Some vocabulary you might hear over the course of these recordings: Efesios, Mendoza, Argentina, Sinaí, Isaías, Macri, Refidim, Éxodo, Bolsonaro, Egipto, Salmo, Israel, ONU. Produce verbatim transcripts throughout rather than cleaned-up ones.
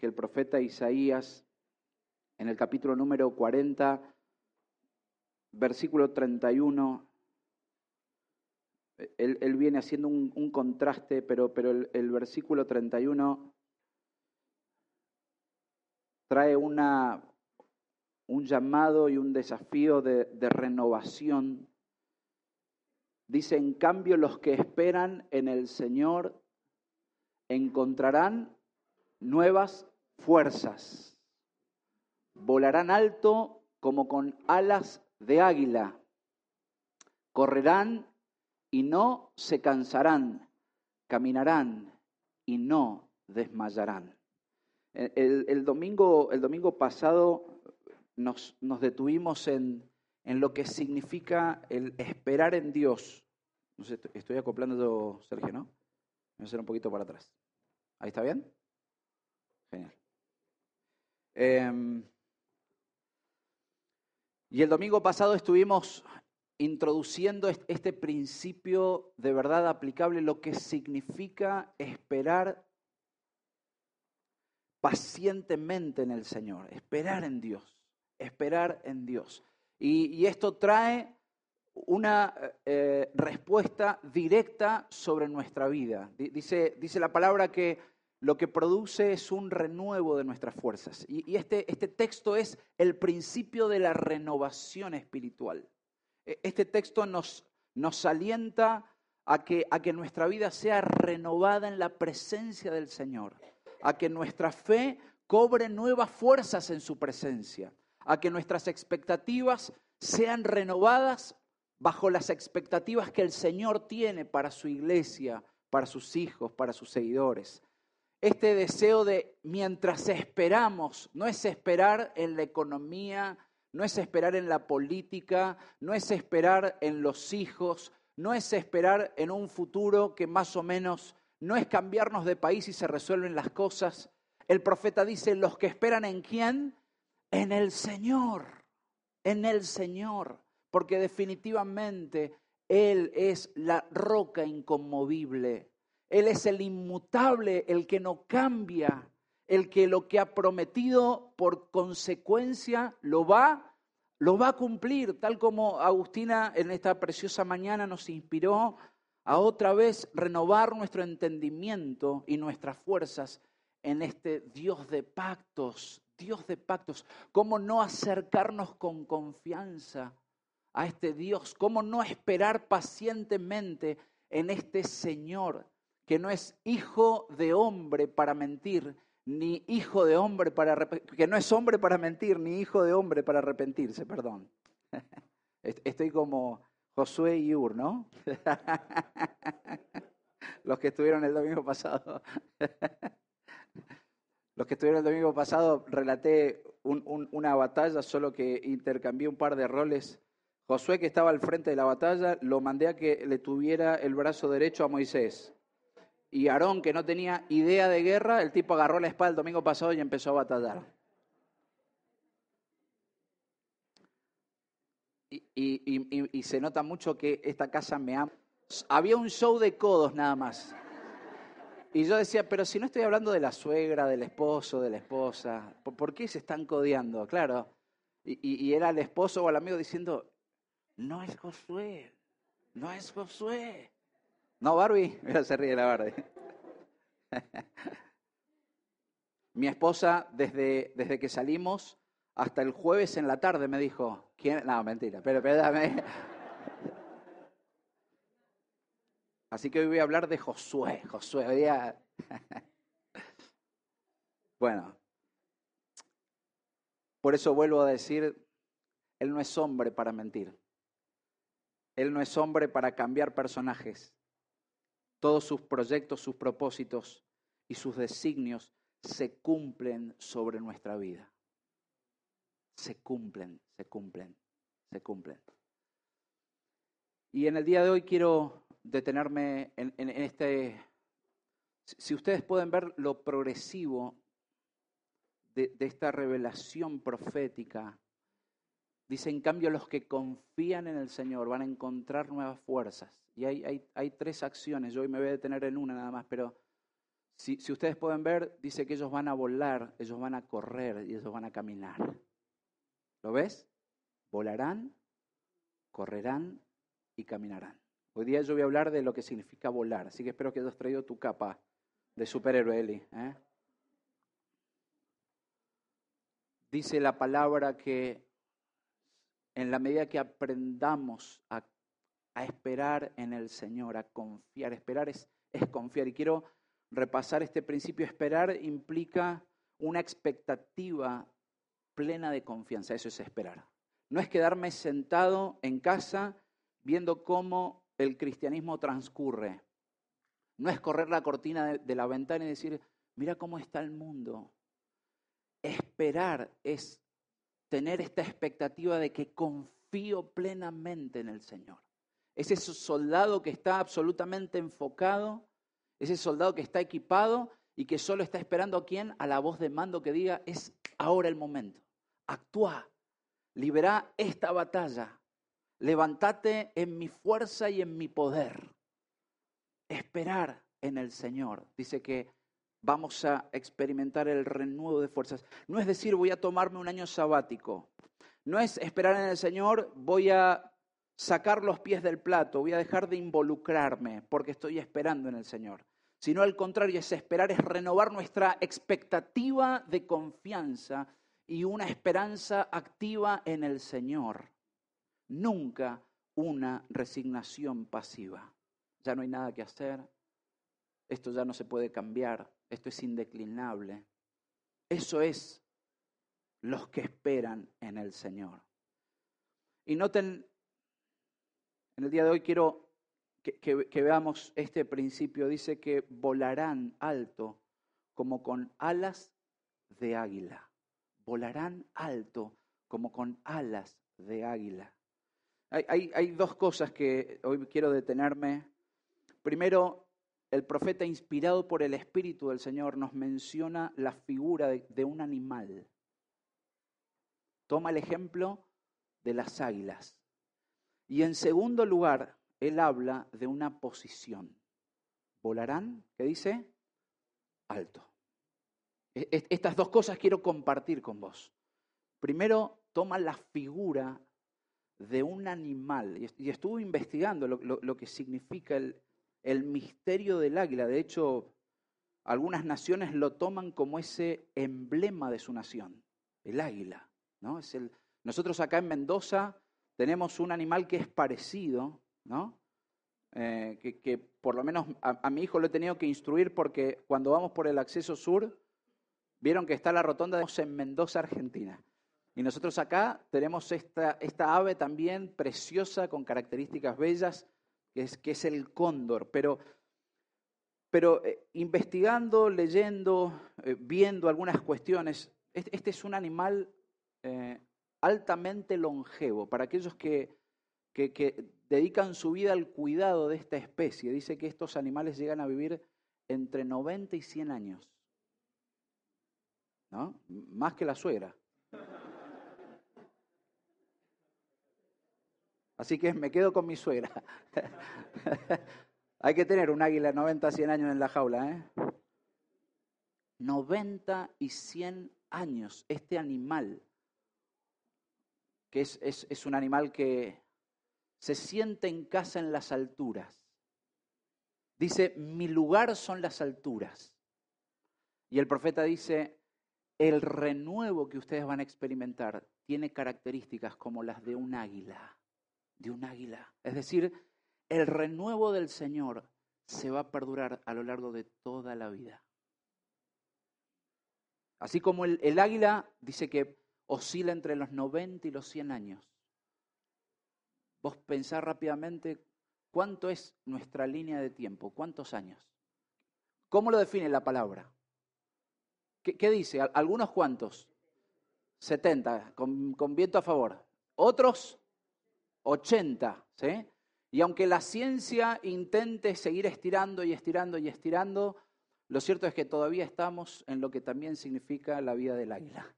Que el profeta Isaías, en el capítulo número cuarenta, versículo treinta y uno, él, él viene haciendo un, un contraste, pero, pero el, el versículo treinta y uno trae una, un llamado y un desafío de, de renovación. Dice, en cambio, los que esperan en el Señor encontrarán nuevas fuerzas, volarán alto como con alas de águila, correrán y no se cansarán, caminarán y no desmayarán. El, el, el, domingo, el domingo pasado nos, nos detuvimos en, en lo que significa el esperar en Dios. No sé, estoy acoplando, Sergio, ¿no? Voy a hacer un poquito para atrás. ¿Ahí está bien? Genial. Eh, y el domingo pasado estuvimos introduciendo este principio de verdad aplicable, lo que significa esperar pacientemente en el Señor, esperar en Dios, esperar en Dios. Y, y esto trae una eh, respuesta directa sobre nuestra vida. Dice, dice la palabra que lo que produce es un renuevo de nuestras fuerzas. Y, y este, este texto es el principio de la renovación espiritual. Este texto nos, nos alienta a que, a que nuestra vida sea renovada en la presencia del Señor, a que nuestra fe cobre nuevas fuerzas en su presencia, a que nuestras expectativas sean renovadas bajo las expectativas que el Señor tiene para su iglesia, para sus hijos, para sus seguidores. Este deseo de mientras esperamos, no es esperar en la economía, no es esperar en la política, no es esperar en los hijos, no es esperar en un futuro que más o menos, no es cambiarnos de país y se resuelven las cosas. El profeta dice, los que esperan ¿en quién? En el Señor, en el Señor, porque definitivamente Él es la roca inconmovible. Él es el inmutable, el que no cambia, el que lo que ha prometido por consecuencia lo va, lo va a cumplir. Tal como Agustina en esta preciosa mañana nos inspiró a otra vez renovar nuestro entendimiento y nuestras fuerzas en este Dios de pactos, Dios de pactos. ¿Cómo no acercarnos con confianza a este Dios? ¿Cómo no esperar pacientemente en este Señor? Que no es hijo de hombre para mentir, ni hijo de hombre para arrepentirse, que no es hombre para mentir, ni hijo de hombre para arrepentirse, perdón. Estoy como Josué y Ur, ¿no? Los que estuvieron el domingo pasado. Los que estuvieron el domingo pasado, relaté un, un, una batalla, solo que intercambié un par de roles. Josué, que estaba al frente de la batalla, lo mandé a que le tuviera el brazo derecho a Moisés. Y Aarón, que no tenía idea de guerra, el tipo agarró la espada el domingo pasado y empezó a batallar. Y, y, y, y se nota mucho que esta casa me ama. Había un show de codos nada más. Y yo decía, pero si no estoy hablando de la suegra, del esposo, de la esposa, ¿por qué se están codeando? Claro. Y, y, y era el esposo o el amigo diciendo, no es Josué, no es Josué. ¿No, Barbie? Mira, se ríe la Barbie. Mi esposa, desde, desde que salimos hasta el jueves en la tarde, me dijo, ¿quién? No, mentira, pero perdóname. Así que hoy voy a hablar de Josué, Josué. Hoy día... Bueno, por eso vuelvo a decir, él no es hombre para mentir. Él no es hombre para cambiar personajes. Todos sus proyectos, sus propósitos y sus designios se cumplen sobre nuestra vida. Se cumplen, se cumplen, se cumplen. Y en el día de hoy quiero detenerme en, en, en este... Si ustedes pueden ver lo progresivo de, de esta revelación profética, dice, en cambio, los que confían en el Señor van a encontrar nuevas fuerzas. Y hay, hay, hay tres acciones, yo hoy me voy a detener en una nada más, pero si, si ustedes pueden ver, dice que ellos van a volar, ellos van a correr y ellos van a caminar. ¿Lo ves? Volarán, correrán y caminarán. Hoy día yo voy a hablar de lo que significa volar, así que espero que hayas traído tu capa de superhéroe, Eli, ¿eh? Dice la palabra que en la medida que aprendamos a, a esperar en el Señor, a confiar, esperar es, es confiar. Y quiero repasar este principio. Esperar implica una expectativa plena de confianza, eso es esperar. No es quedarme sentado en casa viendo cómo el cristianismo transcurre. No es correr la cortina de, de la ventana y decir, mira cómo está el mundo. Esperar es tener esta expectativa de que confío plenamente en el Señor. Es ese soldado que está absolutamente enfocado, ese soldado que está equipado y que solo está esperando a quién, a la voz de mando que diga, es ahora el momento. Actúa, libera esta batalla, levántate en mi fuerza y en mi poder. Esperar en el Señor. Dice que vamos a experimentar el renuevo de fuerzas. No es decir, voy a tomarme un año sabático. No es esperar en el Señor, voy a sacar los pies del plato, voy a dejar de involucrarme porque estoy esperando en el Señor. Sino al contrario, es esperar, es renovar nuestra expectativa de confianza y una esperanza activa en el Señor. Nunca una resignación pasiva. Ya no hay nada que hacer, esto ya no se puede cambiar, esto es indeclinable. Eso es los que esperan en el Señor. Y noten, en el día de hoy quiero que, que, que veamos este principio. Dice que volarán alto como con alas de águila. Volarán alto como con alas de águila. Hay, hay, hay dos cosas que hoy quiero detenerme. Primero, el profeta, inspirado por el Espíritu del Señor, nos menciona la figura de, de un animal. Toma el ejemplo de las águilas. Y en segundo lugar, él habla de una posición. Volarán, ¿qué dice? Alto. Estas dos cosas quiero compartir con vos. Primero, toma la figura de un animal. Y estuve investigando lo, lo, lo que significa el El misterio del águila. De hecho, algunas naciones lo toman como ese emblema de su nación, el águila, ¿no? Es el... Nosotros acá en Mendoza tenemos un animal que es parecido, ¿no? Eh, que, que por lo menos a, a mi hijo lo he tenido que instruir porque cuando vamos por el acceso sur, vieron que está la rotonda de en Mendoza, Argentina. Y nosotros acá tenemos esta, esta ave también preciosa, con características bellas, que es, que es el cóndor, pero, pero eh, investigando, leyendo, eh, viendo algunas cuestiones, este, este es un animal eh, altamente longevo. Para aquellos que, que, que dedican su vida al cuidado de esta especie, dice que estos animales llegan a vivir entre noventa y cien años, ¿no? Más que la suegra. Así que me quedo con mi suegra. Hay que tener un águila noventa, cien años en la jaula, ¿eh? noventa y cien años. Este animal, que es, es, es un animal que se siente en casa en las alturas. Dice, mi lugar son las alturas. Y el profeta dice, el renuevo que ustedes van a experimentar tiene características como las de un águila. de un águila. Es decir, el renuevo del Señor se va a perdurar a lo largo de toda la vida. Así como el, el águila dice que oscila entre los noventa y los cien años. Vos pensá rápidamente cuánto es nuestra línea de tiempo, cuántos años. ¿Cómo lo define la palabra? ¿Qué, qué dice? ¿Algunos cuántos? setenta, con, con viento a favor. Otros, ochenta, ¿sí? Y aunque la ciencia intente seguir estirando y estirando y estirando, lo cierto es que todavía estamos en lo que también significa la vida del águila.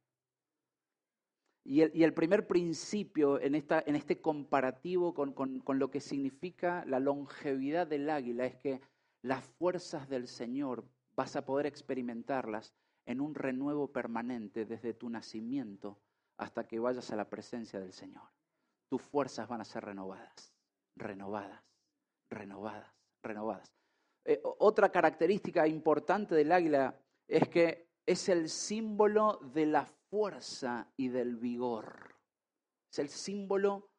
Y el, y el primer principio en, esta, en este comparativo con, con, con lo que significa la longevidad del águila es que las fuerzas del Señor vas a poder experimentarlas en un renuevo permanente desde tu nacimiento hasta que vayas a la presencia del Señor. Tus fuerzas van a ser renovadas, renovadas, renovadas, renovadas. Eh, otra característica importante del águila es que es el símbolo de la fuerza y del vigor. Es el símbolo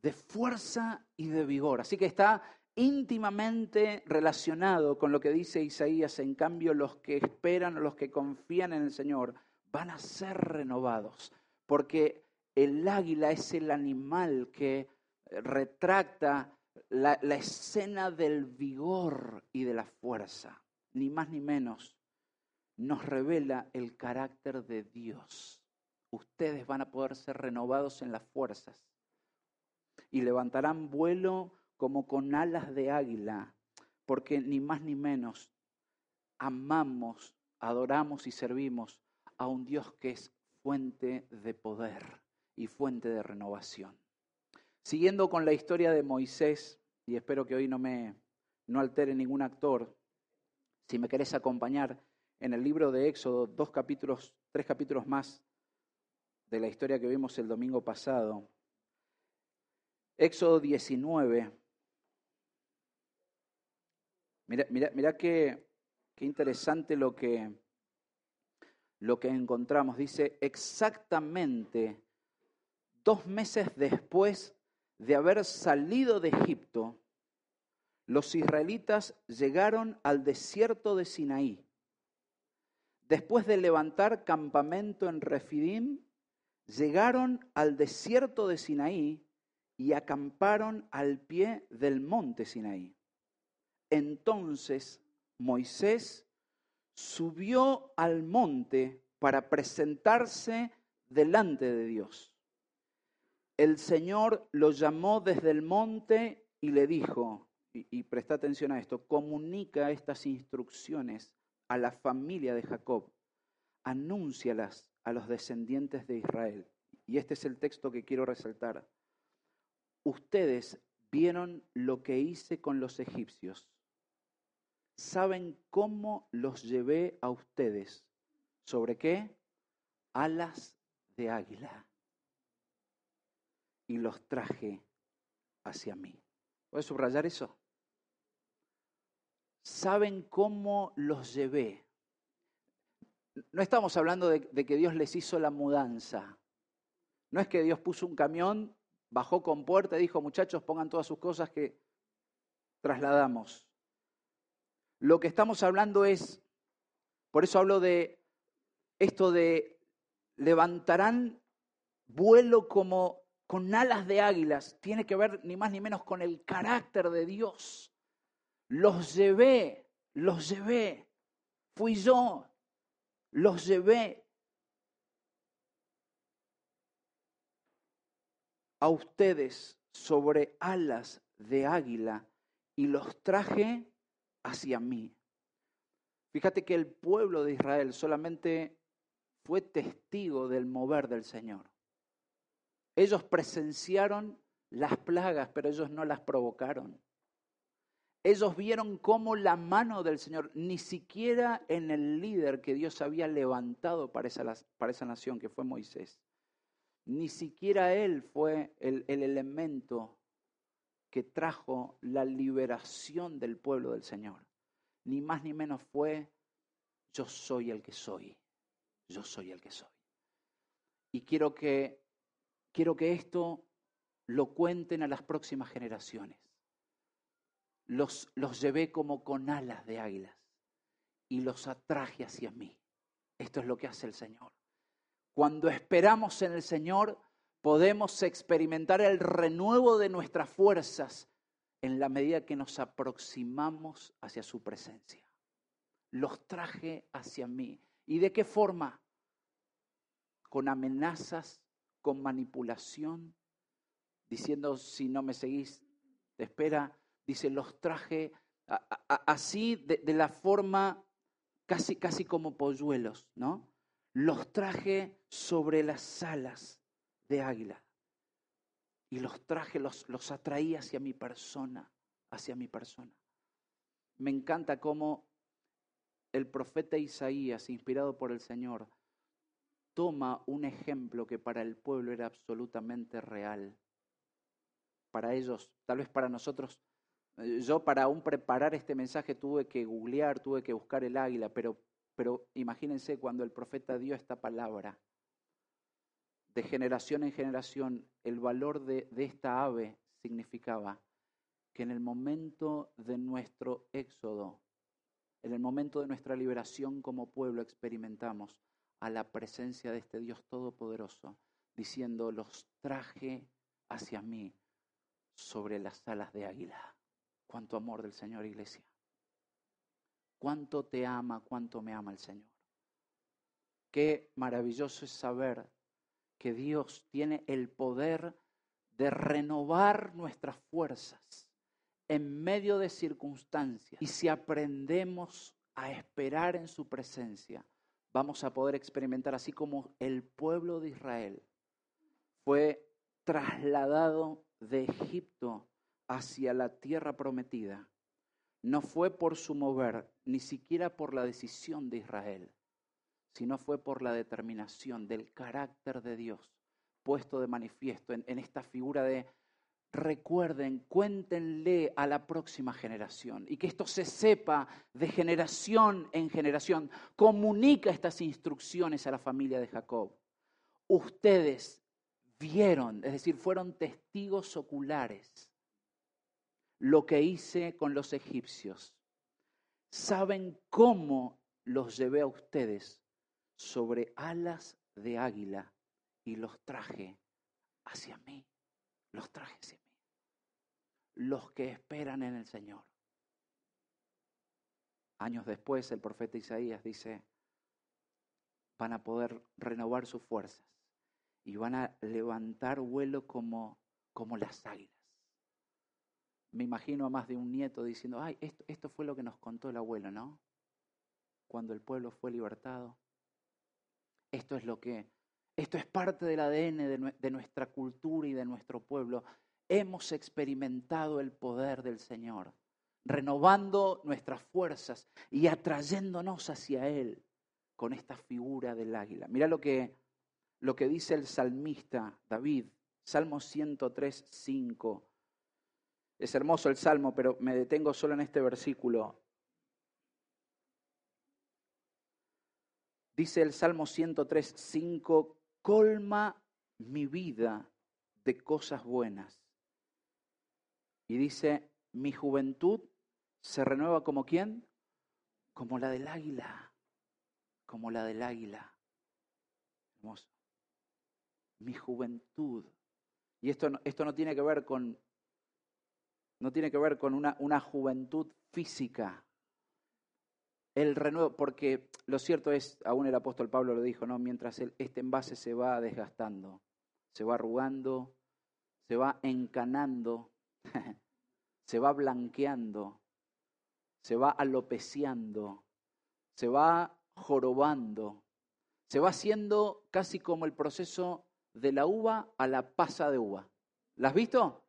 de fuerza y de vigor. Así que está íntimamente relacionado con lo que dice Isaías. En cambio, los que esperan o los que confían en el Señor van a ser renovados, porque el águila es el animal que retrata la, la escena del vigor y de la fuerza. Ni más ni menos, nos revela el carácter de Dios. Ustedes van a poder ser renovados en las fuerzas y levantarán vuelo como con alas de águila, porque ni más ni menos amamos, adoramos y servimos a un Dios que es fuente de poder y fuente de renovación. Siguiendo con la historia de Moisés, y espero que hoy no me no altere ningún actor, si me querés acompañar en el libro de Éxodo, dos capítulos, tres capítulos más de la historia que vimos el domingo pasado. Éxodo diecinueve. Mirá, mirá, mirá qué, qué interesante lo que, lo que encontramos. Dice, exactamente dos meses después de haber salido de Egipto, los israelitas llegaron al desierto de Sinaí. Después de levantar campamento en Refidim, llegaron al desierto de Sinaí y acamparon al pie del monte Sinaí. Entonces Moisés subió al monte para presentarse delante de Dios. El Señor lo llamó desde el monte y le dijo, y, y presta atención a esto, comunica estas instrucciones a la familia de Jacob, anúncialas a los descendientes de Israel. Y este es el texto que quiero resaltar. Ustedes vieron lo que hice con los egipcios. ¿Saben cómo los llevé a ustedes? ¿Sobre qué? Alas de águila. Y los traje hacia mí. ¿Puedes subrayar eso? ¿Saben cómo los llevé? No estamos hablando de, de que Dios les hizo la mudanza. No es que Dios puso un camión, bajó con puerta y dijo, muchachos, pongan todas sus cosas que trasladamos. Lo que estamos hablando es, por eso hablo de esto de levantarán vuelo como con alas de águilas. Tiene que ver ni más ni menos con el carácter de Dios. Los llevé, los llevé, fui yo, los llevé. A ustedes sobre alas de águila y los traje hacia mí. Fíjate que el pueblo de Israel solamente fue testigo del mover del Señor. Ellos presenciaron las plagas, pero ellos no las provocaron. Ellos vieron cómo la mano del Señor, ni siquiera en el líder que Dios había levantado para esa, para esa nación, que fue Moisés. Ni siquiera él fue el, el elemento que trajo la liberación del pueblo del Señor. Ni más ni menos fue, yo soy el que soy. Yo soy el que soy. Y quiero que, quiero que esto lo cuenten a las próximas generaciones. Los, los llevé como con alas de águilas y los atraje hacia mí. Esto es lo que hace el Señor. Cuando esperamos en el Señor, podemos experimentar el renuevo de nuestras fuerzas en la medida que nos aproximamos hacia su presencia. Los traje hacia mí. ¿Y de qué forma? Con amenazas, con manipulación, diciendo, si no me seguís, te espera. Dice, los traje a, a, así, de, de la forma casi, casi como polluelos, ¿no? Los traje sobre las alas de águila. Y los traje, los, los atraí hacia mi persona, hacia mi persona. Me encanta cómo el profeta Isaías, inspirado por el Señor, toma un ejemplo que para el pueblo era absolutamente real. Para ellos, tal vez para nosotros, yo para aún preparar este mensaje tuve que googlear, tuve que buscar el águila, pero, pero imagínense cuando el profeta dio esta palabra. De generación en generación, el valor de, de esta ave significaba que en el momento de nuestro éxodo, en el momento de nuestra liberación como pueblo, experimentamos a la presencia de este Dios Todopoderoso, diciendo, los traje hacia mí sobre las alas de águila. Cuánto amor del Señor, iglesia. Cuánto te ama, cuánto me ama el Señor. Qué maravilloso es saber que Dios tiene el poder de renovar nuestras fuerzas en medio de circunstancias. Y si aprendemos a esperar en su presencia, vamos a poder experimentar, así como el pueblo de Israel fue trasladado de Egipto hacia la tierra prometida. No fue por su mover, ni siquiera por la decisión de Israel, sino fue por la determinación del carácter de Dios puesto de manifiesto en, en esta figura de recuerden, cuéntenle a la próxima generación y que esto se sepa de generación en generación. Comunica estas instrucciones a la familia de Jacob. Ustedes vieron, es decir, fueron testigos oculares, lo que hice con los egipcios. Saben cómo los llevé a ustedes sobre alas de águila y los traje hacia mí, los traje hacia mí. Los que esperan en el Señor. Años después el profeta Isaías dice, van a poder renovar sus fuerzas y van a levantar vuelo como, como las águilas. Me imagino a más de un nieto diciendo, ay, esto, esto fue lo que nos contó el abuelo, ¿no? Cuando el pueblo fue libertado. Esto es lo que... Esto es parte del A D N de, de nuestra cultura y de nuestro pueblo. Hemos experimentado el poder del Señor, renovando nuestras fuerzas y atrayéndonos hacia Él con esta figura del águila. Mirá lo que, lo que dice el salmista David, Salmo ciento tres, cinco. Es hermoso el Salmo, pero me detengo solo en este versículo. Dice el Salmo ciento tres, cinco. Colma mi vida de cosas buenas. Y dice, mi juventud se renueva como ¿quién? Como la del águila. Como la del águila. Hermoso. Mi juventud. Y esto no, esto no tiene que ver con, no tiene que ver con una, una juventud física. El renuevo, porque lo cierto es, aún el apóstol Pablo lo dijo, ¿no? Mientras el, este envase se va desgastando, se va arrugando, se va encanando, se va blanqueando, se va alopeciando, se va jorobando, se va haciendo casi como el proceso de la uva a la pasa de uva. ¿La has visto?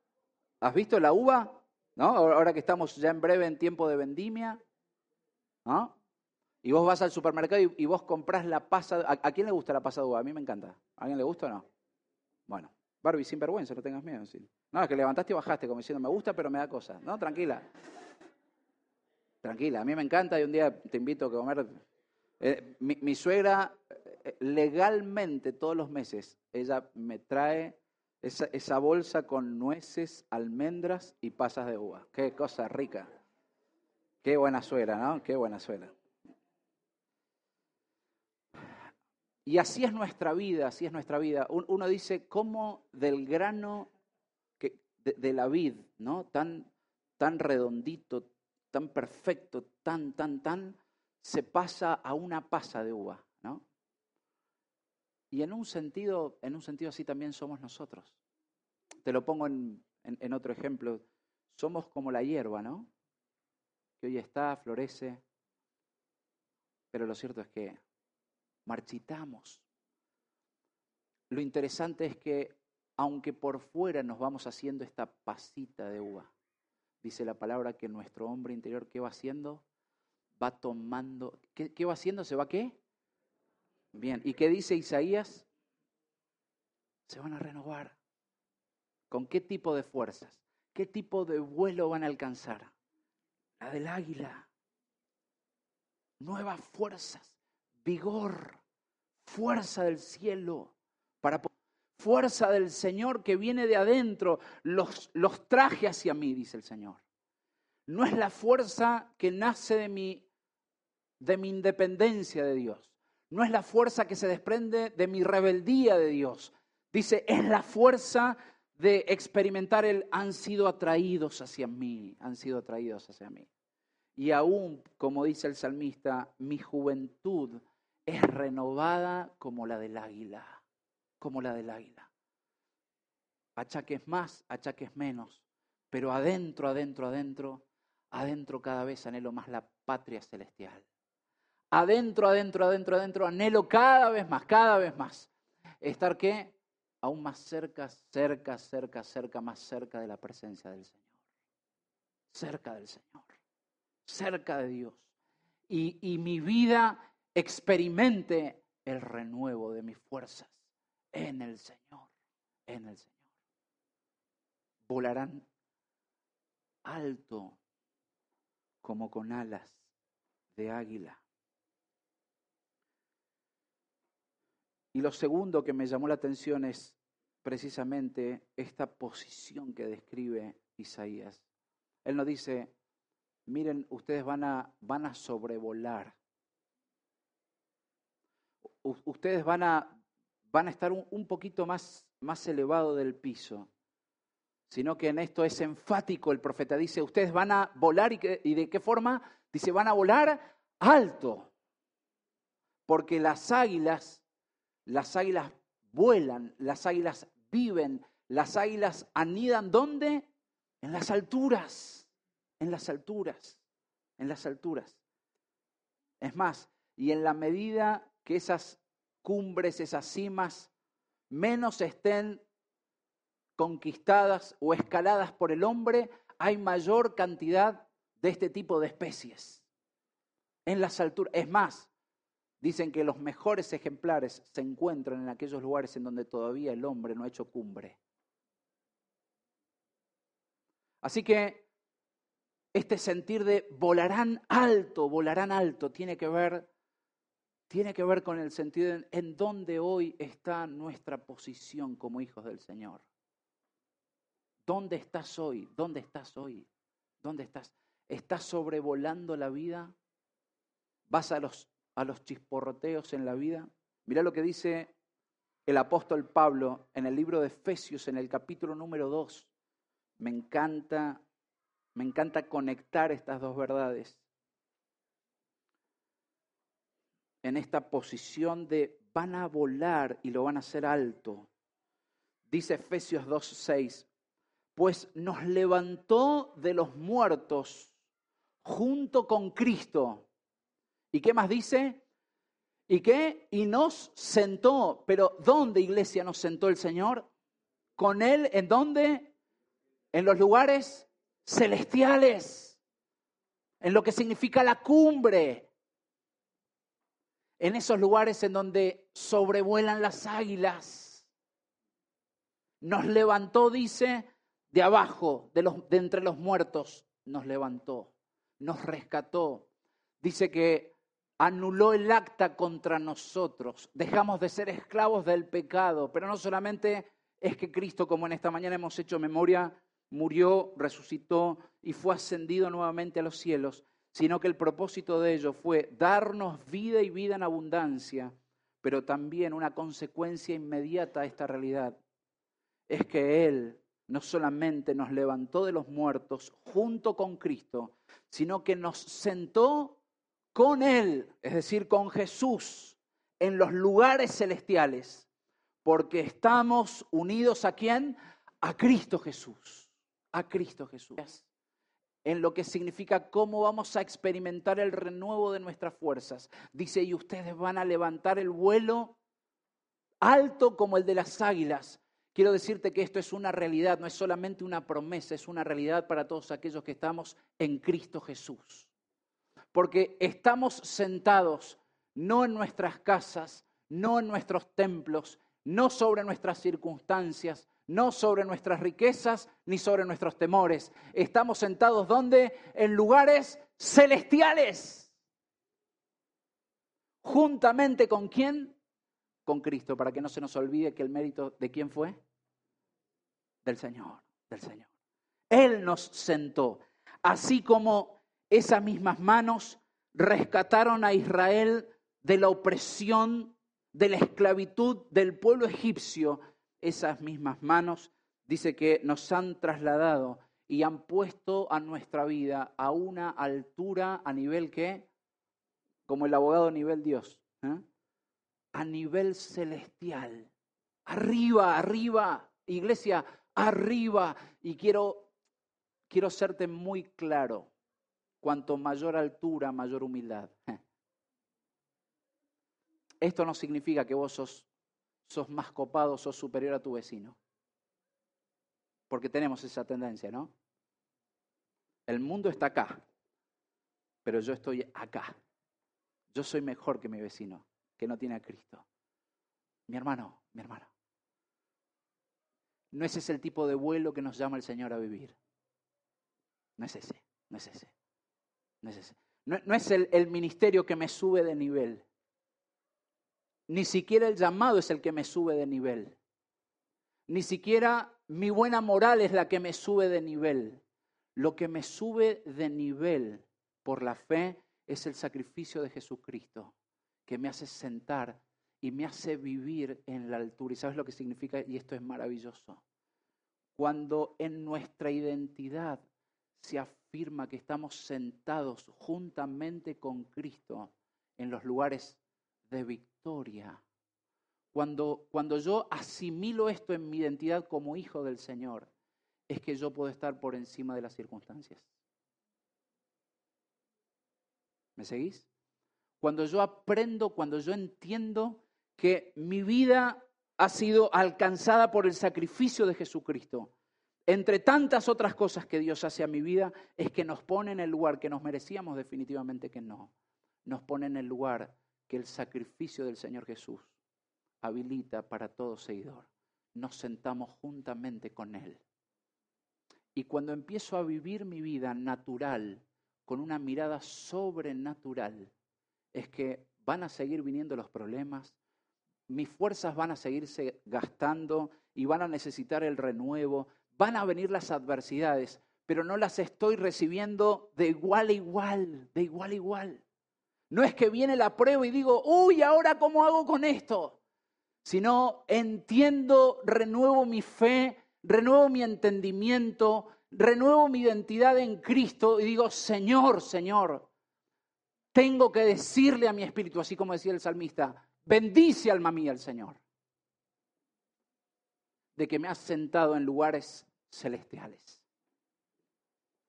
¿Has visto la uva? ¿No? Ahora que estamos ya en breve en tiempo de vendimia, ¿no? Y vos vas al supermercado y, y vos comprás la pasa. ¿A, ¿A quién le gusta la pasa de uva? A mí me encanta. ¿A alguien le gusta o no? Bueno, Barbie, sin vergüenza, no tengas miedo. Sí. No, es que levantaste y bajaste como diciendo, me gusta pero me da cosa. No, tranquila. Tranquila, a mí me encanta y un día te invito a comer. Eh, mi, mi suegra, legalmente, todos los meses, ella me trae esa, esa bolsa con nueces, almendras y pasas de uva. Qué cosa rica. Qué buena suegra, ¿no? Qué buena suegra. Y así es nuestra vida, así es nuestra vida. Uno dice, ¿cómo del grano que, de, de la vid, ¿no? Tan, tan redondito, tan perfecto, tan, tan, tan, se pasa a una pasa de uva? ¿no? Y en un sentido, en un sentido así también somos nosotros. Te lo pongo en, en, en otro ejemplo. Somos como la hierba, ¿no? Que hoy está, florece, pero lo cierto es que marchitamos. Lo interesante es que, aunque por fuera nos vamos haciendo esta pasita de uva, dice la palabra que nuestro hombre interior, ¿qué va haciendo? Va tomando. ¿Qué, qué va haciendo? ¿Se va qué? Bien. ¿Y qué dice Isaías? Se van a renovar. ¿Con qué tipo de fuerzas? ¿Qué tipo de vuelo van a alcanzar? La del águila. Nuevas fuerzas, vigor, fuerza del cielo, para fuerza del Señor que viene de adentro, los, los traje hacia mí, dice el Señor. No es la fuerza que nace de mi, de mi independencia de Dios. No es la fuerza que se desprende de mi rebeldía de Dios. Dice, es la fuerza de experimentar el han sido atraídos hacia mí, han sido atraídos hacia mí. Y aún, como dice el salmista, mi juventud es renovada como la del águila, como la del águila. Achaques más, achaques menos, pero adentro, adentro, adentro, adentro cada vez anhelo más la patria celestial. Adentro, adentro, adentro, adentro, anhelo cada vez más, cada vez más. ¿Estar qué? Aún más cerca, cerca, cerca, cerca, más cerca de la presencia del Señor. Cerca del Señor, cerca de Dios. Y, y mi vida experimente el renuevo de mis fuerzas en el Señor, en el Señor. Volarán alto como con alas de águila. Y lo segundo que me llamó la atención es precisamente esta posición que describe Isaías. Él nos dice, miren, ustedes van a, van a sobrevolar. U- ustedes van a, van a estar un, un poquito más, más elevado del piso. Sino que en esto es enfático el profeta. Dice, ustedes van a volar, ¿y, que, y de qué forma? Dice, van a volar alto. Porque las águilas... Las águilas vuelan, las águilas viven, las águilas anidan, ¿dónde? En las alturas, en las alturas, en las alturas. Es más, y en la medida que esas cumbres, esas cimas, menos estén conquistadas o escaladas por el hombre, hay mayor cantidad de este tipo de especies. En las alturas, es más, dicen que los mejores ejemplares se encuentran en aquellos lugares en donde todavía el hombre no ha hecho cumbre. Así que este sentir de volarán alto, volarán alto, tiene que ver, tiene que ver con el sentido en, en dónde hoy está nuestra posición como hijos del Señor. ¿Dónde estás hoy? ¿Dónde estás hoy? ¿Dónde estás? ¿Estás sobrevolando la vida? ¿Vas a los... a los chisporroteos en la vida? Mirá lo que dice el apóstol Pablo en el libro de Efesios, en el capítulo número dos. Me encanta, me encanta conectar estas dos verdades. En esta posición de van a volar y lo van a hacer alto. Dice Efesios dos seis, pues nos levantó de los muertos junto con Cristo. ¿Y qué más dice? ¿Y qué? Y nos sentó. ¿Pero dónde, iglesia, nos sentó el Señor? ¿Con Él? ¿En dónde? En los lugares celestiales. En lo que significa la cumbre. En esos lugares en donde sobrevuelan las águilas. Nos levantó, dice, de abajo, de, los, de entre los muertos. Nos levantó, nos rescató. Dice que anuló el acta contra nosotros. Dejamos de ser esclavos del pecado. Pero no solamente es que Cristo, como en esta mañana hemos hecho memoria, murió, resucitó y fue ascendido nuevamente a los cielos, sino que el propósito de ello fue darnos vida y vida en abundancia, pero también una consecuencia inmediata a esta realidad. Es que Él no solamente nos levantó de los muertos junto con Cristo, sino que nos sentó con Él, es decir, con Jesús, en los lugares celestiales, porque estamos unidos ¿a quién? A Cristo Jesús, a Cristo Jesús. En lo que significa cómo vamos a experimentar el renuevo de nuestras fuerzas. Dice, y ustedes van a levantar el vuelo alto como el de las águilas. Quiero decirte que esto es una realidad, no es solamente una promesa, es una realidad para todos aquellos que estamos en Cristo Jesús. Porque estamos sentados, no en nuestras casas, no en nuestros templos, no sobre nuestras circunstancias, no sobre nuestras riquezas, ni sobre nuestros temores. Estamos sentados, ¿dónde? En lugares celestiales. ¿Juntamente con quién? Con Cristo, para que no se nos olvide que el mérito de quién fue, del Señor, del Señor. Él nos sentó, así como esas mismas manos rescataron a Israel de la opresión, de la esclavitud del pueblo egipcio. Esas mismas manos, dice que nos han trasladado y han puesto a nuestra vida a una altura a nivel que, como el abogado a nivel Dios, ¿eh? A nivel celestial, arriba, arriba, iglesia, arriba. Y quiero, quiero serte muy claro, cuanto mayor altura, mayor humildad. Esto no significa que vos sos, sos más copado, sos superior a tu vecino, porque tenemos esa tendencia, ¿no? El mundo está acá, pero yo estoy acá. Yo soy mejor que mi vecino, que no tiene a Cristo. Mi hermano, mi hermana, no ese es el tipo de vuelo que nos llama el Señor a vivir. No es ese, no es ese, no es ese. No, no es el, el ministerio que me sube de nivel. Ni siquiera el llamado es el que me sube de nivel. Ni siquiera mi buena moral es la que me sube de nivel. Lo que me sube de nivel por la fe es el sacrificio de Jesucristo, que me hace sentar y me hace vivir en la altura. ¿Y sabes lo que significa? Y esto es maravilloso. Cuando en nuestra identidad se afirma que estamos sentados juntamente con Cristo en los lugares de victoria, cuando, cuando yo asimilo esto en mi identidad como hijo del Señor, es que yo puedo estar por encima de las circunstancias. ¿Me seguís? Cuando yo aprendo, cuando yo entiendo que mi vida ha sido alcanzada por el sacrificio de Jesucristo, entre tantas otras cosas que Dios hace a mi vida, es que nos pone en el lugar que nos merecíamos, definitivamente que no. Nos pone en el lugar que el sacrificio del Señor Jesús habilita para todo seguidor. Nos sentamos juntamente con Él. Y cuando empiezo a vivir mi vida natural, con una mirada sobrenatural, es que van a seguir viniendo los problemas, mis fuerzas van a seguirse gastando y van a necesitar el renuevo, van a venir las adversidades, pero no las estoy recibiendo de igual a igual, de igual a igual. No es que viene la prueba y digo, uy, ¿ahora cómo hago con esto? Sino entiendo, renuevo mi fe, renuevo mi entendimiento, renuevo mi identidad en Cristo y digo, Señor, Señor, tengo que decirle a mi espíritu, así como decía el salmista, bendice alma mía al Señor, de que me has sentado en lugares celestiales.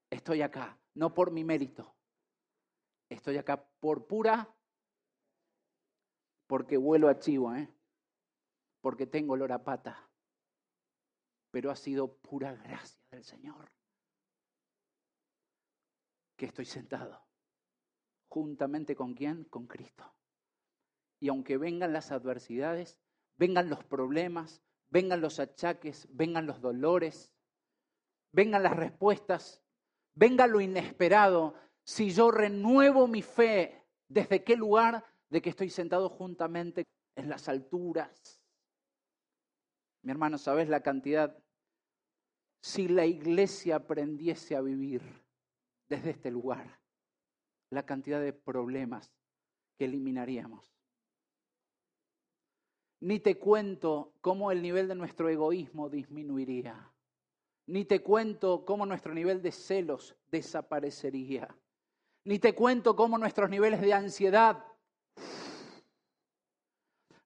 Estoy acá, no por mi mérito. Estoy acá por pura, porque vuelo a chivo, ¿eh? Porque tengo olor a pata. Pero ha sido pura gracia del Señor que estoy sentado. ¿Juntamente con quién? Con Cristo. Y aunque vengan las adversidades, vengan los problemas, vengan los achaques, vengan los dolores, vengan las respuestas, venga lo inesperado, si yo renuevo mi fe, ¿desde qué lugar? De que estoy sentado juntamente en las alturas. Mi hermano, ¿sabes la cantidad? Si la iglesia aprendiese a vivir desde este lugar, la cantidad de problemas que eliminaríamos. Ni te cuento cómo el nivel de nuestro egoísmo disminuiría. Ni te cuento cómo nuestro nivel de celos desaparecería. Ni te cuento cómo nuestros niveles de ansiedad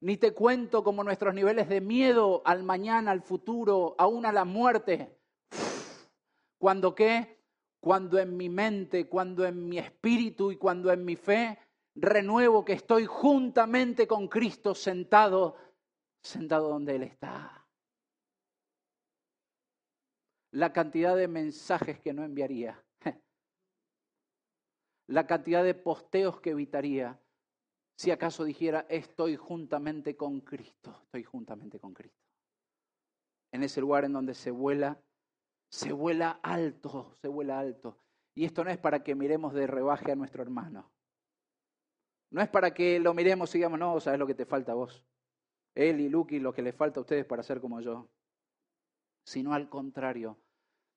Ni te cuento como nuestros niveles de miedo al mañana, al futuro, aún a la muerte. ¿Cuándo qué? Cuando en mi mente, cuando en mi espíritu y cuando en mi fe renuevo que estoy juntamente con Cristo sentado, sentado donde Él está. La cantidad de mensajes que no enviaría, la cantidad de posteos que evitaría, si acaso dijera, estoy juntamente con Cristo, estoy juntamente con Cristo. En ese lugar en donde se vuela, se vuela alto, se vuela alto. Y esto no es para que miremos de rebaje a nuestro hermano. No es para que lo miremos y digamos, no, sabes lo que te falta a vos. Él y Luqui, lo que les falta a ustedes para ser como yo. Sino al contrario.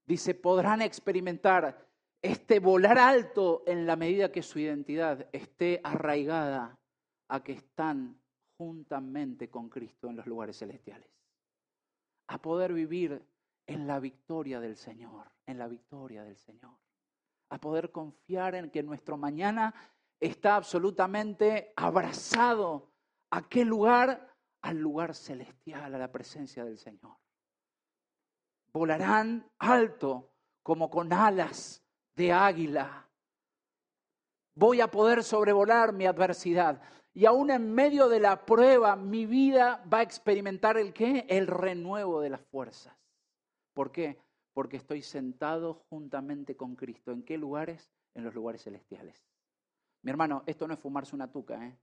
Dice, podrán experimentar este volar alto en la medida que su identidad esté arraigada a que están juntamente con Cristo en los lugares celestiales. A poder vivir en la victoria del Señor, en la victoria del Señor. A poder confiar en que nuestro mañana está absolutamente abrazado. ¿A qué lugar? Al lugar celestial, a la presencia del Señor. Volarán alto como con alas de águila. Voy a poder sobrevolar mi adversidad. Y aún en medio de la prueba, mi vida va a experimentar el ¿qué? El renuevo de las fuerzas. ¿Por qué? Porque estoy sentado juntamente con Cristo. ¿En qué lugares? En los lugares celestiales. Mi hermano, esto no es fumarse una tuca, ¿eh?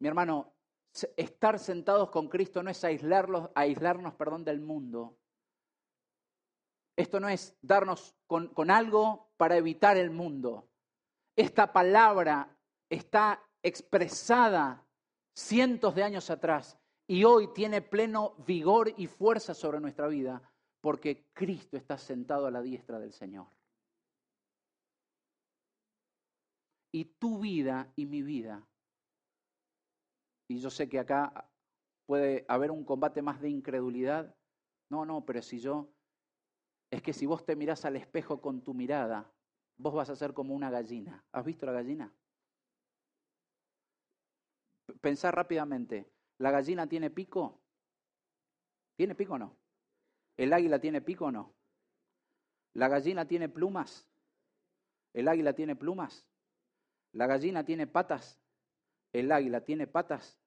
Mi hermano, estar sentados con Cristo no es aislarlos, aislarnos, perdón, del mundo. Esto no es darnos con, con algo para evitar el mundo. Esta palabra está expresada cientos de años atrás y hoy tiene pleno vigor y fuerza sobre nuestra vida porque Cristo está sentado a la diestra del Señor. Y tu vida y mi vida, y yo sé que acá puede haber un combate más de incredulidad, no, no, pero si yo, es que si vos te mirás al espejo con tu mirada, vos vas a ser como una gallina. ¿Has visto la gallina? Pensá rápidamente, ¿la gallina tiene pico? ¿Tiene pico o no? ¿El águila tiene pico o no? ¿La gallina tiene plumas? ¿El águila tiene plumas? ¿La gallina tiene patas? ¿El águila tiene patas?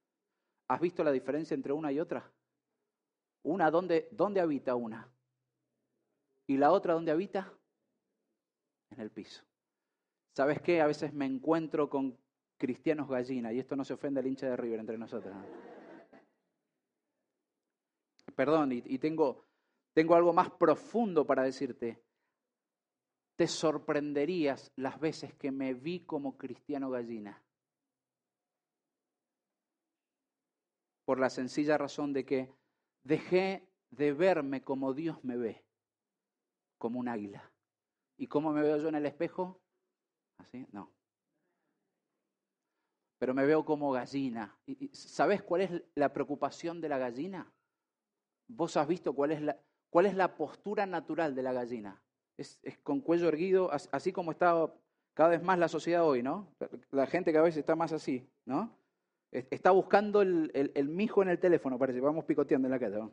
¿Has visto la diferencia entre una y otra? Una, ¿dónde, dónde habita una? ¿Y la otra dónde habita? En el piso. ¿Sabes qué? A veces me encuentro con cristianos gallina, y esto no se ofende al hincha de River entre nosotros. Perdón, y, y tengo, tengo algo más profundo para decirte. Te sorprenderías las veces que me vi como cristiano gallina. Por la sencilla razón de que dejé de verme como Dios me ve, como un águila. ¿Y cómo me veo yo en el espejo? ¿Así? No. Pero me veo como gallina. ¿Sabés cuál es la preocupación de la gallina? ¿Vos has visto cuál es la, cuál es la postura natural de la gallina? Es, es con cuello erguido, así como está cada vez más la sociedad hoy, ¿no? La gente cada vez está más así, ¿no? Está buscando el, el, el mijo en el teléfono, parece. Vamos picoteando en la calle, ¿no?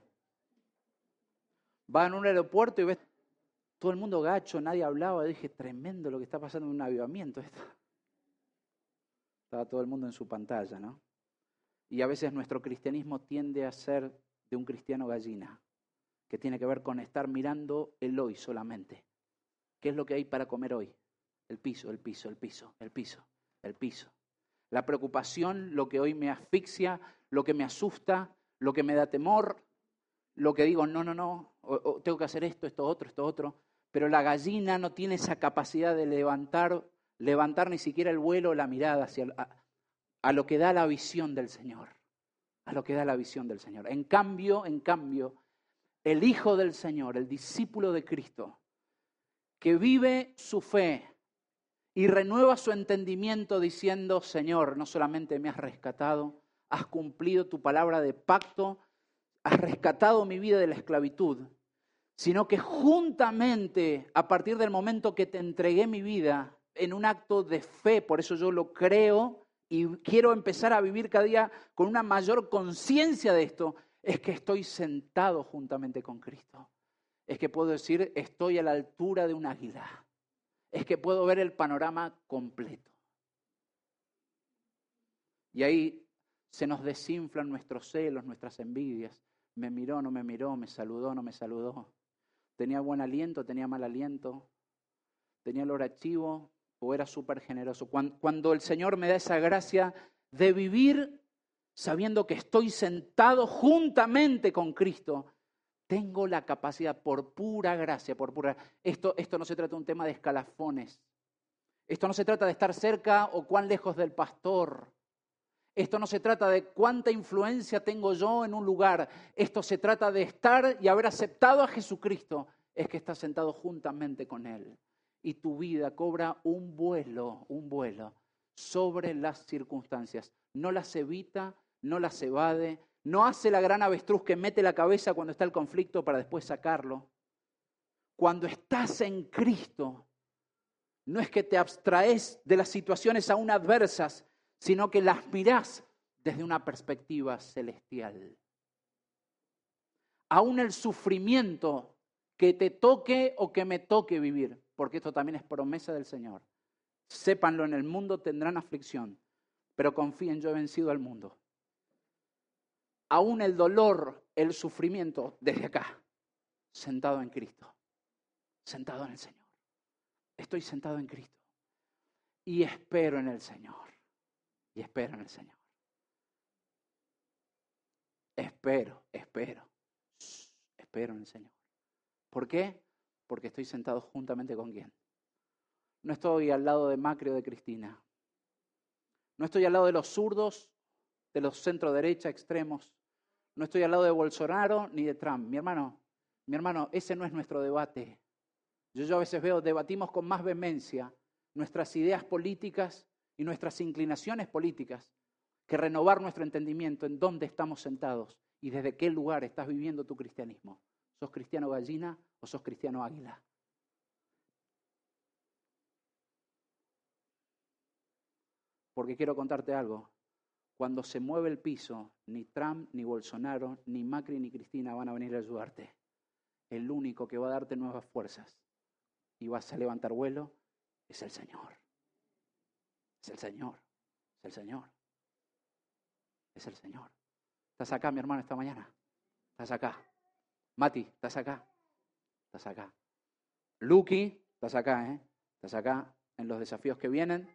Va en un aeropuerto y ves todo el mundo gacho, nadie hablaba. Dije, tremendo lo que está pasando en un avivamiento esto. Estaba todo el mundo en su pantalla, ¿no? Y a veces nuestro cristianismo tiende a ser de un cristiano gallina, que tiene que ver con estar mirando el hoy solamente. ¿Qué es lo que hay para comer hoy? El piso, el piso, el piso, el piso, el piso. La preocupación, lo que hoy me asfixia, lo que me asusta, lo que me da temor, lo que digo, no, no, no, o, o, tengo que hacer esto, esto, otro, esto, otro. Pero la gallina no tiene esa capacidad de levantar, levantar ni siquiera el vuelo o la mirada hacia a, a lo que da la visión del Señor. A lo que da la visión del Señor. En cambio, en cambio, el Hijo del Señor, el discípulo de Cristo, que vive su fe y renueva su entendimiento diciendo, Señor, no solamente me has rescatado, has cumplido tu palabra de pacto, has rescatado mi vida de la esclavitud, sino que juntamente, a partir del momento que te entregué mi vida, en un acto de fe, por eso yo lo creo y quiero empezar a vivir cada día con una mayor conciencia de esto, es que estoy sentado juntamente con Cristo. Es que puedo decir, estoy a la altura de un águila. Es que puedo ver el panorama completo. Y ahí se nos desinflan nuestros celos, nuestras envidias. Me miró, no me miró, me saludó, no me saludó. Tenía buen aliento, tenía mal aliento. Tenía el orativo o era súper generoso. Cuando el Señor me da esa gracia de vivir sabiendo que estoy sentado juntamente con Cristo, tengo la capacidad por pura gracia, por pura... Esto, esto no se trata de un tema de escalafones. Esto no se trata de estar cerca o cuán lejos del pastor. Esto no se trata de cuánta influencia tengo yo en un lugar. Esto se trata de estar y haber aceptado a Jesucristo. Es que estás sentado juntamente con Él. Y tu vida cobra un vuelo, un vuelo sobre las circunstancias. No las evita, no las evade. No hace la gran avestruz que mete la cabeza cuando está el conflicto para después sacarlo. Cuando estás en Cristo, no es que te abstraes de las situaciones aún adversas, sino que las mirás desde una perspectiva celestial. Aún el sufrimiento que te toque o que me toque vivir, porque esto también es promesa del Señor. Sépanlo, en el mundo tendrán aflicción, pero confíen, yo he vencido al mundo. Aún el dolor, el sufrimiento, desde acá, sentado en Cristo, sentado en el Señor. Estoy sentado en Cristo y espero en el Señor, y espero en el Señor. Espero, espero, espero en el Señor. ¿Por qué? Porque estoy sentado juntamente con quién. No estoy al lado de Macri o de Cristina. No estoy al lado de los zurdos, de los centro derecha extremos. No estoy al lado de Bolsonaro ni de Trump. Mi hermano, mi hermano, ese no es nuestro debate. Yo, yo a veces veo, debatimos con más vehemencia nuestras ideas políticas y nuestras inclinaciones políticas que renovar nuestro entendimiento en dónde estamos sentados y desde qué lugar estás viviendo tu cristianismo. ¿Sos cristiano gallina o sos cristiano águila? Porque quiero contarte algo. Cuando se mueve el piso, ni Trump, ni Bolsonaro, ni Macri, ni Cristina van a venir a ayudarte. El único que va a darte nuevas fuerzas y vas a levantar vuelo es el Señor. Es el Señor. Es el Señor. Es el Señor. Estás acá, mi hermano, esta mañana. Estás acá. Mati, estás acá. Estás acá. Luqui, estás acá, ¿eh? Estás acá en los desafíos que vienen.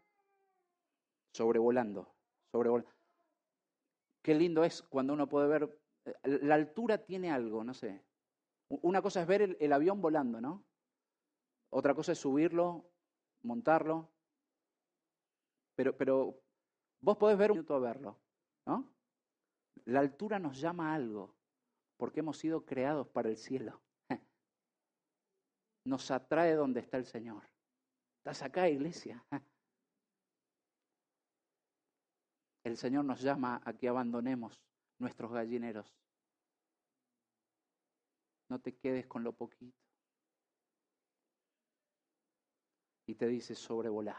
Sobrevolando. Sobrevolando. Qué lindo es cuando uno puede ver, la altura tiene algo, no sé. Una cosa es ver el, el avión volando, ¿no? Otra cosa es subirlo, montarlo. Pero, pero vos podés ver un minuto a verlo, ¿no? La altura nos llama a algo, porque hemos sido creados para el cielo. Nos atrae donde está el Señor. Estás acá, iglesia. El Señor nos llama a que abandonemos nuestros gallineros. No te quedes con lo poquito. Y te dice, sobrevolá.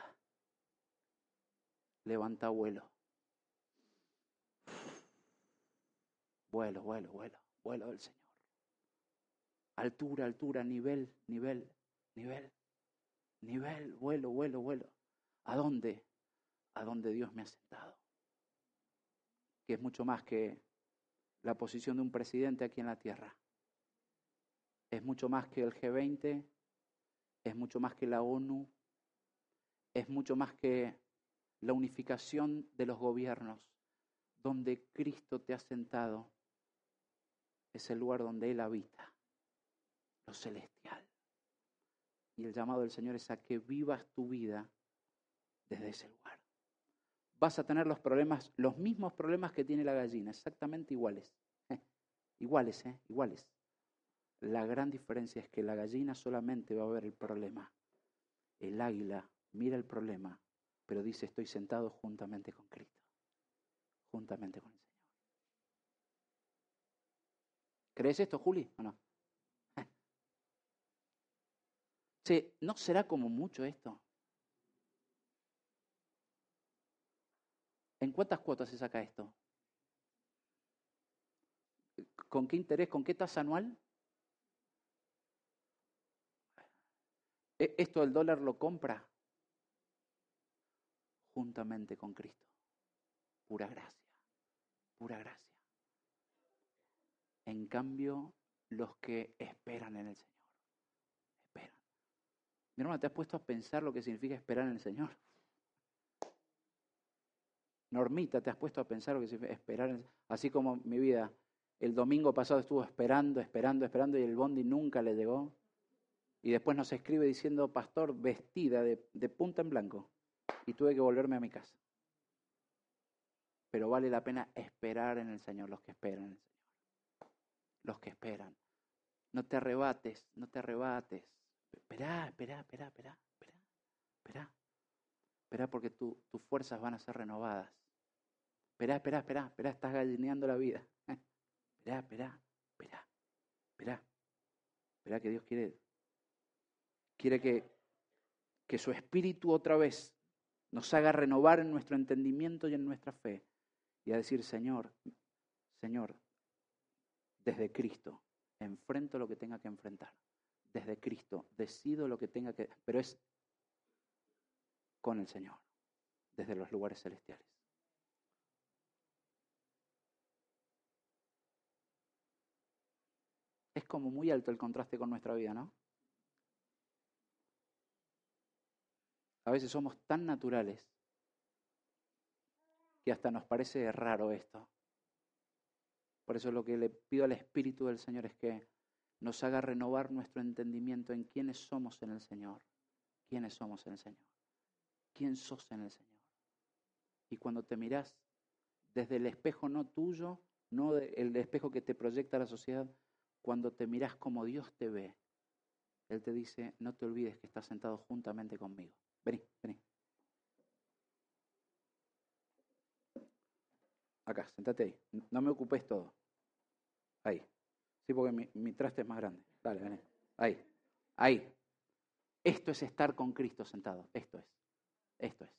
Levanta vuelo. Vuelo, vuelo, vuelo. Vuelo del Señor. Altura, altura, nivel, nivel, nivel. Nivel, vuelo, vuelo, vuelo. ¿A dónde? A donde Dios me ha sentado. Que es mucho más que la posición de un presidente aquí en la tierra. Es mucho más que el G veinte, es mucho más que la ONU, es mucho más que la unificación de los gobiernos. Donde Cristo te ha sentado es el lugar donde Él habita, lo celestial. Y el llamado del Señor es a que vivas tu vida desde ese lugar. Vas a tener los problemas, los mismos problemas que tiene la gallina, exactamente iguales. Eh, iguales, eh, iguales. La gran diferencia es que la gallina solamente va a ver el problema. El águila mira el problema, pero dice, estoy sentado juntamente con Cristo. Juntamente con el Señor. ¿Crees esto, Juli? ¿O no? Eh. Sí, ¿no será como mucho esto? ¿En cuántas cuotas se saca esto? ¿Con qué interés? ¿Con qué tasa anual? Esto el dólar lo compra juntamente con Cristo. Pura gracia, pura gracia. En cambio, los que esperan en el Señor, esperan. Mi hermano, ¿te has puesto a pensar lo que significa esperar en el Señor? Normita, ¿te has puesto a pensar lo que significa esperar en el Señor? Así como mi vida, el domingo pasado estuvo esperando, esperando, esperando y el bondi nunca le llegó. Y después nos escribe diciendo, pastor, vestida de, de punta en blanco. Y tuve que volverme a mi casa. Pero vale la pena esperar en el Señor, los que esperan en el Señor. Los que esperan. No te arrebates, no te arrebates. Esperá, esperá, esperá, esperá, esperá, esperá. Esperá porque tu, tus fuerzas van a ser renovadas. Esperá, esperá, esperá, esperá, estás gallineando la vida. Esperá, esperá, esperá, esperá. Esperá que Dios quiere... Quiere que, que su espíritu otra vez nos haga renovar en nuestro entendimiento y en nuestra fe. Y a decir, Señor, Señor, desde Cristo, enfrento lo que tenga que enfrentar. Desde Cristo, decido lo que tenga que... Pero es con el Señor, desde los lugares celestiales. Es como muy alto el contraste con nuestra vida, ¿no? A veces somos tan naturales que hasta nos parece raro esto. Por eso lo que le pido al Espíritu del Señor es que nos haga renovar nuestro entendimiento en quiénes somos en el Señor. ¿Quiénes somos en el Señor? ¿Quién sos en el Señor? Y cuando te mirás desde el espejo no tuyo, no el espejo que te proyecta la sociedad, cuando te mirás como Dios te ve, Él te dice, no te olvides que estás sentado juntamente conmigo. Vení, vení. Acá, sentate ahí. No me ocupes todo. Ahí. Sí, porque mi, mi traste es más grande. Dale, vení. Ahí. Ahí. Esto es estar con Cristo sentado. Esto es. Esto es.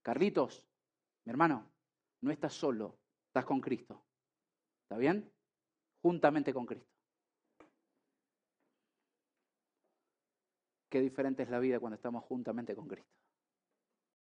Carlitos, mi hermano, no estás solo. Estás con Cristo. ¿Está bien? Juntamente con Cristo. Qué diferente es la vida cuando estamos juntamente con Cristo.